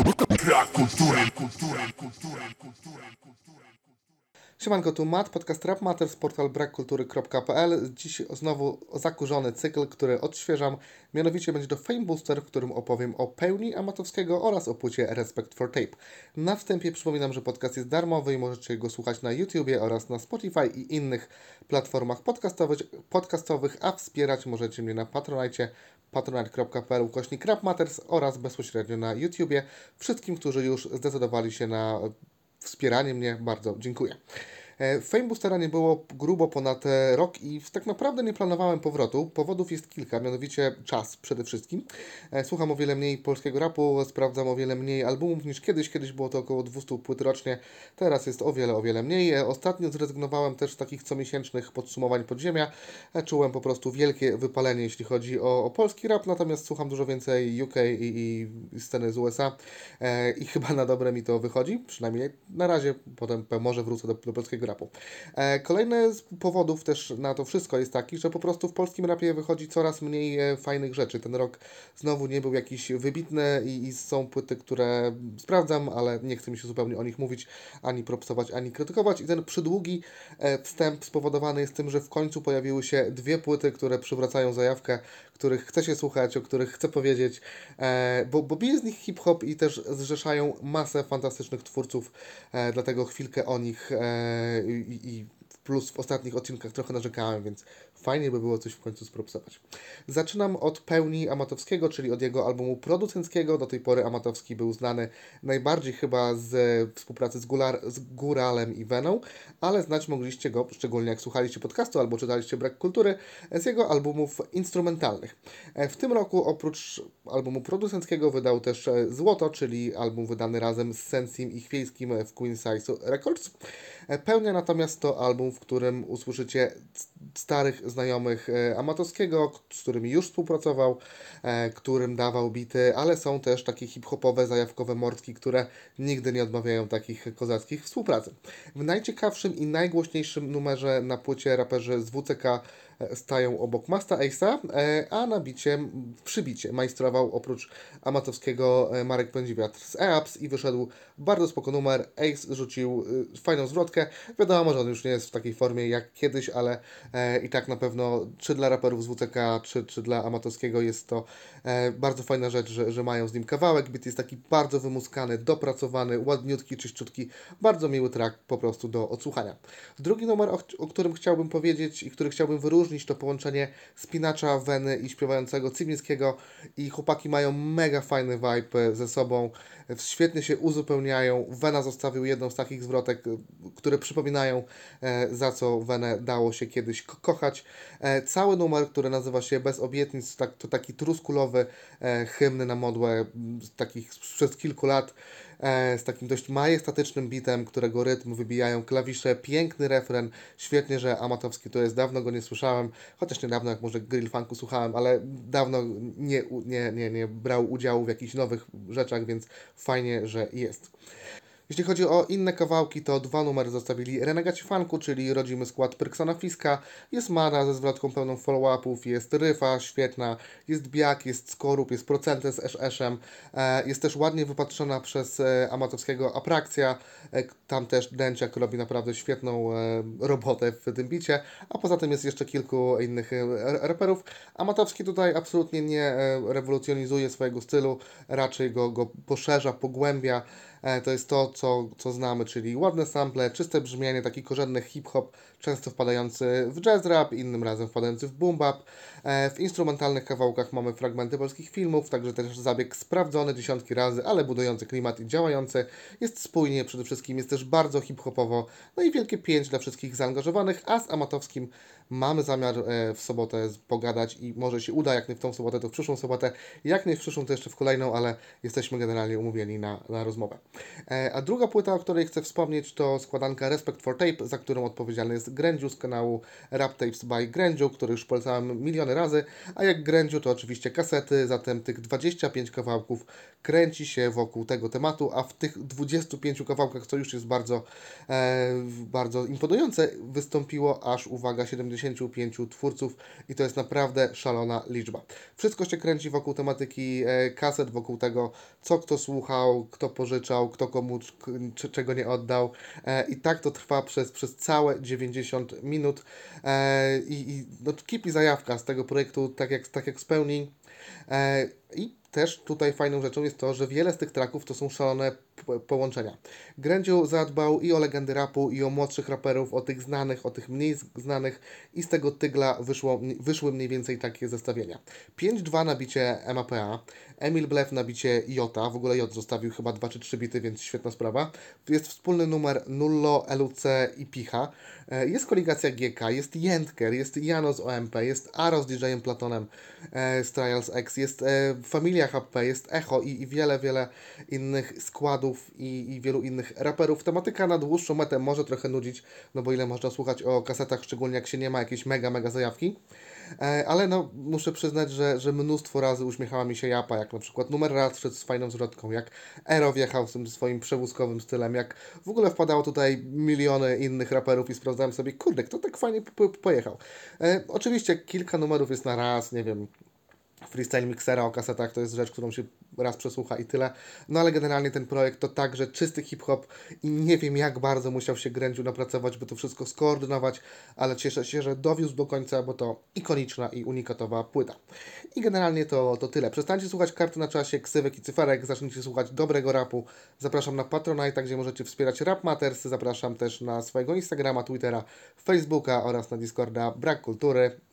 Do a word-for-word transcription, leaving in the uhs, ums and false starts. Brak kultury, kultury, kultury, kultury, kultury. Siemanko, tu Mat, podcast Rap Matter z portal brak kultury kropka p l. Dziś znowu zakurzony cykl, który odświeżam. Mianowicie będzie to Fame Booster, w którym opowiem o pełni Amatowskiego oraz o płycie Respect for Tape. Na wstępie przypominam, że podcast jest darmowy i możecie go słuchać na YouTubie oraz na Spotify i innych platformach podcastowych, podcastowych a wspierać możecie mnie na Patronite. patronite.pl ukośnik Rap Matters oraz bezpośrednio na YouTubie. Wszystkim, którzy już zdecydowali się na wspieranie mnie, bardzo dziękuję. Fame Boostera nie było grubo ponad rok i tak naprawdę nie planowałem powrotu. Powodów jest kilka, mianowicie czas przede wszystkim. Słucham o wiele mniej polskiego rapu, sprawdzam o wiele mniej albumów niż kiedyś. Kiedyś było to około dwieście płyt rocznie, teraz jest o wiele, o wiele mniej. Ostatnio zrezygnowałem też z takich comiesięcznych podsumowań podziemia. Czułem po prostu wielkie wypalenie, jeśli chodzi o, o polski rap, natomiast słucham dużo więcej U K i, i sceny z U S A i chyba na dobre mi to wychodzi, przynajmniej na razie, potem może wrócę do, do polskiego rapu. Kolejny z powodów też na to wszystko jest taki, że po prostu w polskim rapie wychodzi coraz mniej fajnych rzeczy. Ten rok znowu nie był jakiś wybitny i, i są płyty, które sprawdzam, ale nie chce mi się zupełnie o nich mówić, ani propsować, ani krytykować. I ten przydługi wstęp spowodowany jest tym, że w końcu pojawiły się dwie płyty, które przywracają zajawkę, których chce się słuchać, o których chce powiedzieć, bo, bo bije z nich hip-hop i też zrzeszają masę fantastycznych twórców, dlatego chwilkę o nich I, i plus w ostatnich odcinkach trochę narzekałem, więc fajnie by było coś w końcu spróbować. Zaczynam od pełni Amatowskiego, czyli od jego albumu producenckiego. Do tej pory Amatowski był znany najbardziej chyba z współpracy z, Gular, z Guralem i Weną, ale znać mogliście go, szczególnie jak słuchaliście podcastu albo czytaliście Brak Kultury, z jego albumów instrumentalnych. W tym roku oprócz albumu producenckiego wydał też Złoto, czyli album wydany razem z Sensim i Chwiejskim w Queen Size Records. Pełnia natomiast to album, w którym usłyszycie starych znajomych Amatowskiego, z którymi już współpracował, którym dawał bity, ale są też takie hip-hopowe, zajawkowe mordki, które nigdy nie odmawiają takich kozackich współpracy. W najciekawszym i najgłośniejszym numerze na płycie raperzy z W C K stają obok Masta Ace'a, a na bicie, przy bicie majstrował oprócz Amatowskiego Marek Pędziwiatr z E A P S i wyszedł bardzo spoko numer. Ace rzucił fajną zwrotkę. Wiadomo, że on już nie jest w takiej formie jak kiedyś, ale i tak na pewno czy dla raperów z W C K, czy, czy dla Amatowskiego jest to bardzo fajna rzecz, że, że mają z nim kawałek. Bit jest taki bardzo wymuskany, dopracowany, ładniutki, czyściutki, bardzo miły track po prostu do odsłuchania. Drugi numer, o, o którym chciałbym powiedzieć i który chciałbym wyróżnić, to połączenie spinacza, Weny i śpiewającego Cygnickiego, i chłopaki mają mega fajny vibe ze sobą, świetnie się uzupełniają. Wena zostawił jedną z takich zwrotek, które przypominają, za co Wenę dało się kiedyś ko- kochać. Cały numer, który nazywa się Bez Obietnic, to taki truskulowy hymn na modłę takich przez kilku lat, z takim dość majestatycznym bitem, którego rytm wybijają klawisze, piękny refren, świetnie, że Amatowski to jest, dawno go nie słyszałem, chociaż niedawno jak może Grillfunku słuchałem, ale dawno nie, nie, nie, nie brał udziału w jakichś nowych rzeczach, więc fajnie, że jest. Jeśli chodzi o inne kawałki, to dwa numery zostawili Renegaci Funku, czyli rodzimy skład Pryksona Fiska. Jest Mara ze zwrotką pełną follow-upów, jest Ryfa świetna, jest Biak, jest Skorup, jest Procente z esz esz em. Jest też ładnie wypatrzona przez Amatowskiego Aprakcja. Tam też Dęciak robi naprawdę świetną robotę w tym bicie. A poza tym jest jeszcze kilku innych raperów. Amatowski tutaj absolutnie nie rewolucjonizuje swojego stylu, raczej go, go poszerza, pogłębia. To jest to, co, co znamy, czyli ładne sample, czyste brzmienie, taki korzenny hip-hop, często wpadający w jazz rap, innym razem wpadający w boom bap. W instrumentalnych kawałkach mamy fragmenty polskich filmów, także też zabieg sprawdzony dziesiątki razy, ale budujący klimat i działający. Jest spójnie, przede wszystkim jest też bardzo hip-hopowo, no i wielkie pięć dla wszystkich zaangażowanych, a z Amatowskim mamy zamiar w sobotę pogadać i może się uda, jak nie w tą sobotę, to w przyszłą sobotę, jak nie w przyszłą, to jeszcze w kolejną, ale jesteśmy generalnie umówieni na, na rozmowę. A druga płyta, o której chcę wspomnieć, to składanka Respect for Tape, za którą odpowiedzialny jest Grędziu z kanału Rap Tapes by Grędziu, który już polecałem miliony razy, a jak Grędziu, to oczywiście kasety, zatem tych dwudziestu pięciu kawałków kręci się wokół tego tematu, a w tych dwudziestu pięciu kawałkach, co już jest bardzo, e, bardzo imponujące, wystąpiło aż, uwaga, siedemdziesiąt pięćdziesięciu pięciu twórców i to jest naprawdę szalona liczba. Wszystko się kręci wokół tematyki kaset, wokół tego, co kto słuchał, kto pożyczał, kto komu czego nie oddał i tak to trwa przez, przez całe dziewięćdziesiąt minut i, i no, kipi zajawka z tego projektu, tak jak, tak jak z pełni. I też tutaj fajną rzeczą jest to, że wiele z tych tracków to są szalone połączenia. Grędziu zadbał i o legendy rapu, i o młodszych raperów, o tych znanych, o tych mniej znanych i z tego tygla wyszło, wyszły mniej więcej takie zestawienia. pięć dwa na bicie MAPA, Emil Blef na bicie Jota, w ogóle Jot zostawił chyba dwa czy trzy bity, więc świetna sprawa. Jest wspólny numer Nullo, Eluce i Picha. Jest koligacja G K, jest Jentker, jest Jano z O M P, jest Aro z D J em Platonem z Trials X, jest Familia H P, jest Echo i, i wiele, wiele innych składów i, i wielu innych raperów. Tematyka na dłuższą metę może trochę nudzić, no bo ile można słuchać o kasetach, szczególnie jak się nie ma jakiejś mega, mega zajawki. Ale no, muszę przyznać, że, że mnóstwo razy uśmiechała mi się japa, jak na przykład numer raz szedł z fajną zwrotką, jak Aro wjechał z tym swoim przewózkowym stylem, jak w ogóle wpadało tutaj miliony innych raperów i sprawdzałem sobie, kurde, kto tak fajnie po, po, pojechał. E, oczywiście kilka numerów jest na raz, nie wiem, freestyle miksera o kasetach to jest rzecz, którą się raz przesłucha i tyle. No ale generalnie ten projekt to także czysty hip-hop i nie wiem jak bardzo musiał się Grędziu napracować, by to wszystko skoordynować, ale cieszę się, że dowiózł do końca, bo to ikoniczna i unikatowa płyta. I generalnie to, to tyle. Przestańcie słuchać Karty na Czasie, ksywek i cyferek, zacznijcie słuchać dobrego rapu. Zapraszam na Patronite, gdzie możecie wspierać Rap Matters. Zapraszam też na swojego Instagrama, Twittera, Facebooka oraz na Discorda Brak Kultury.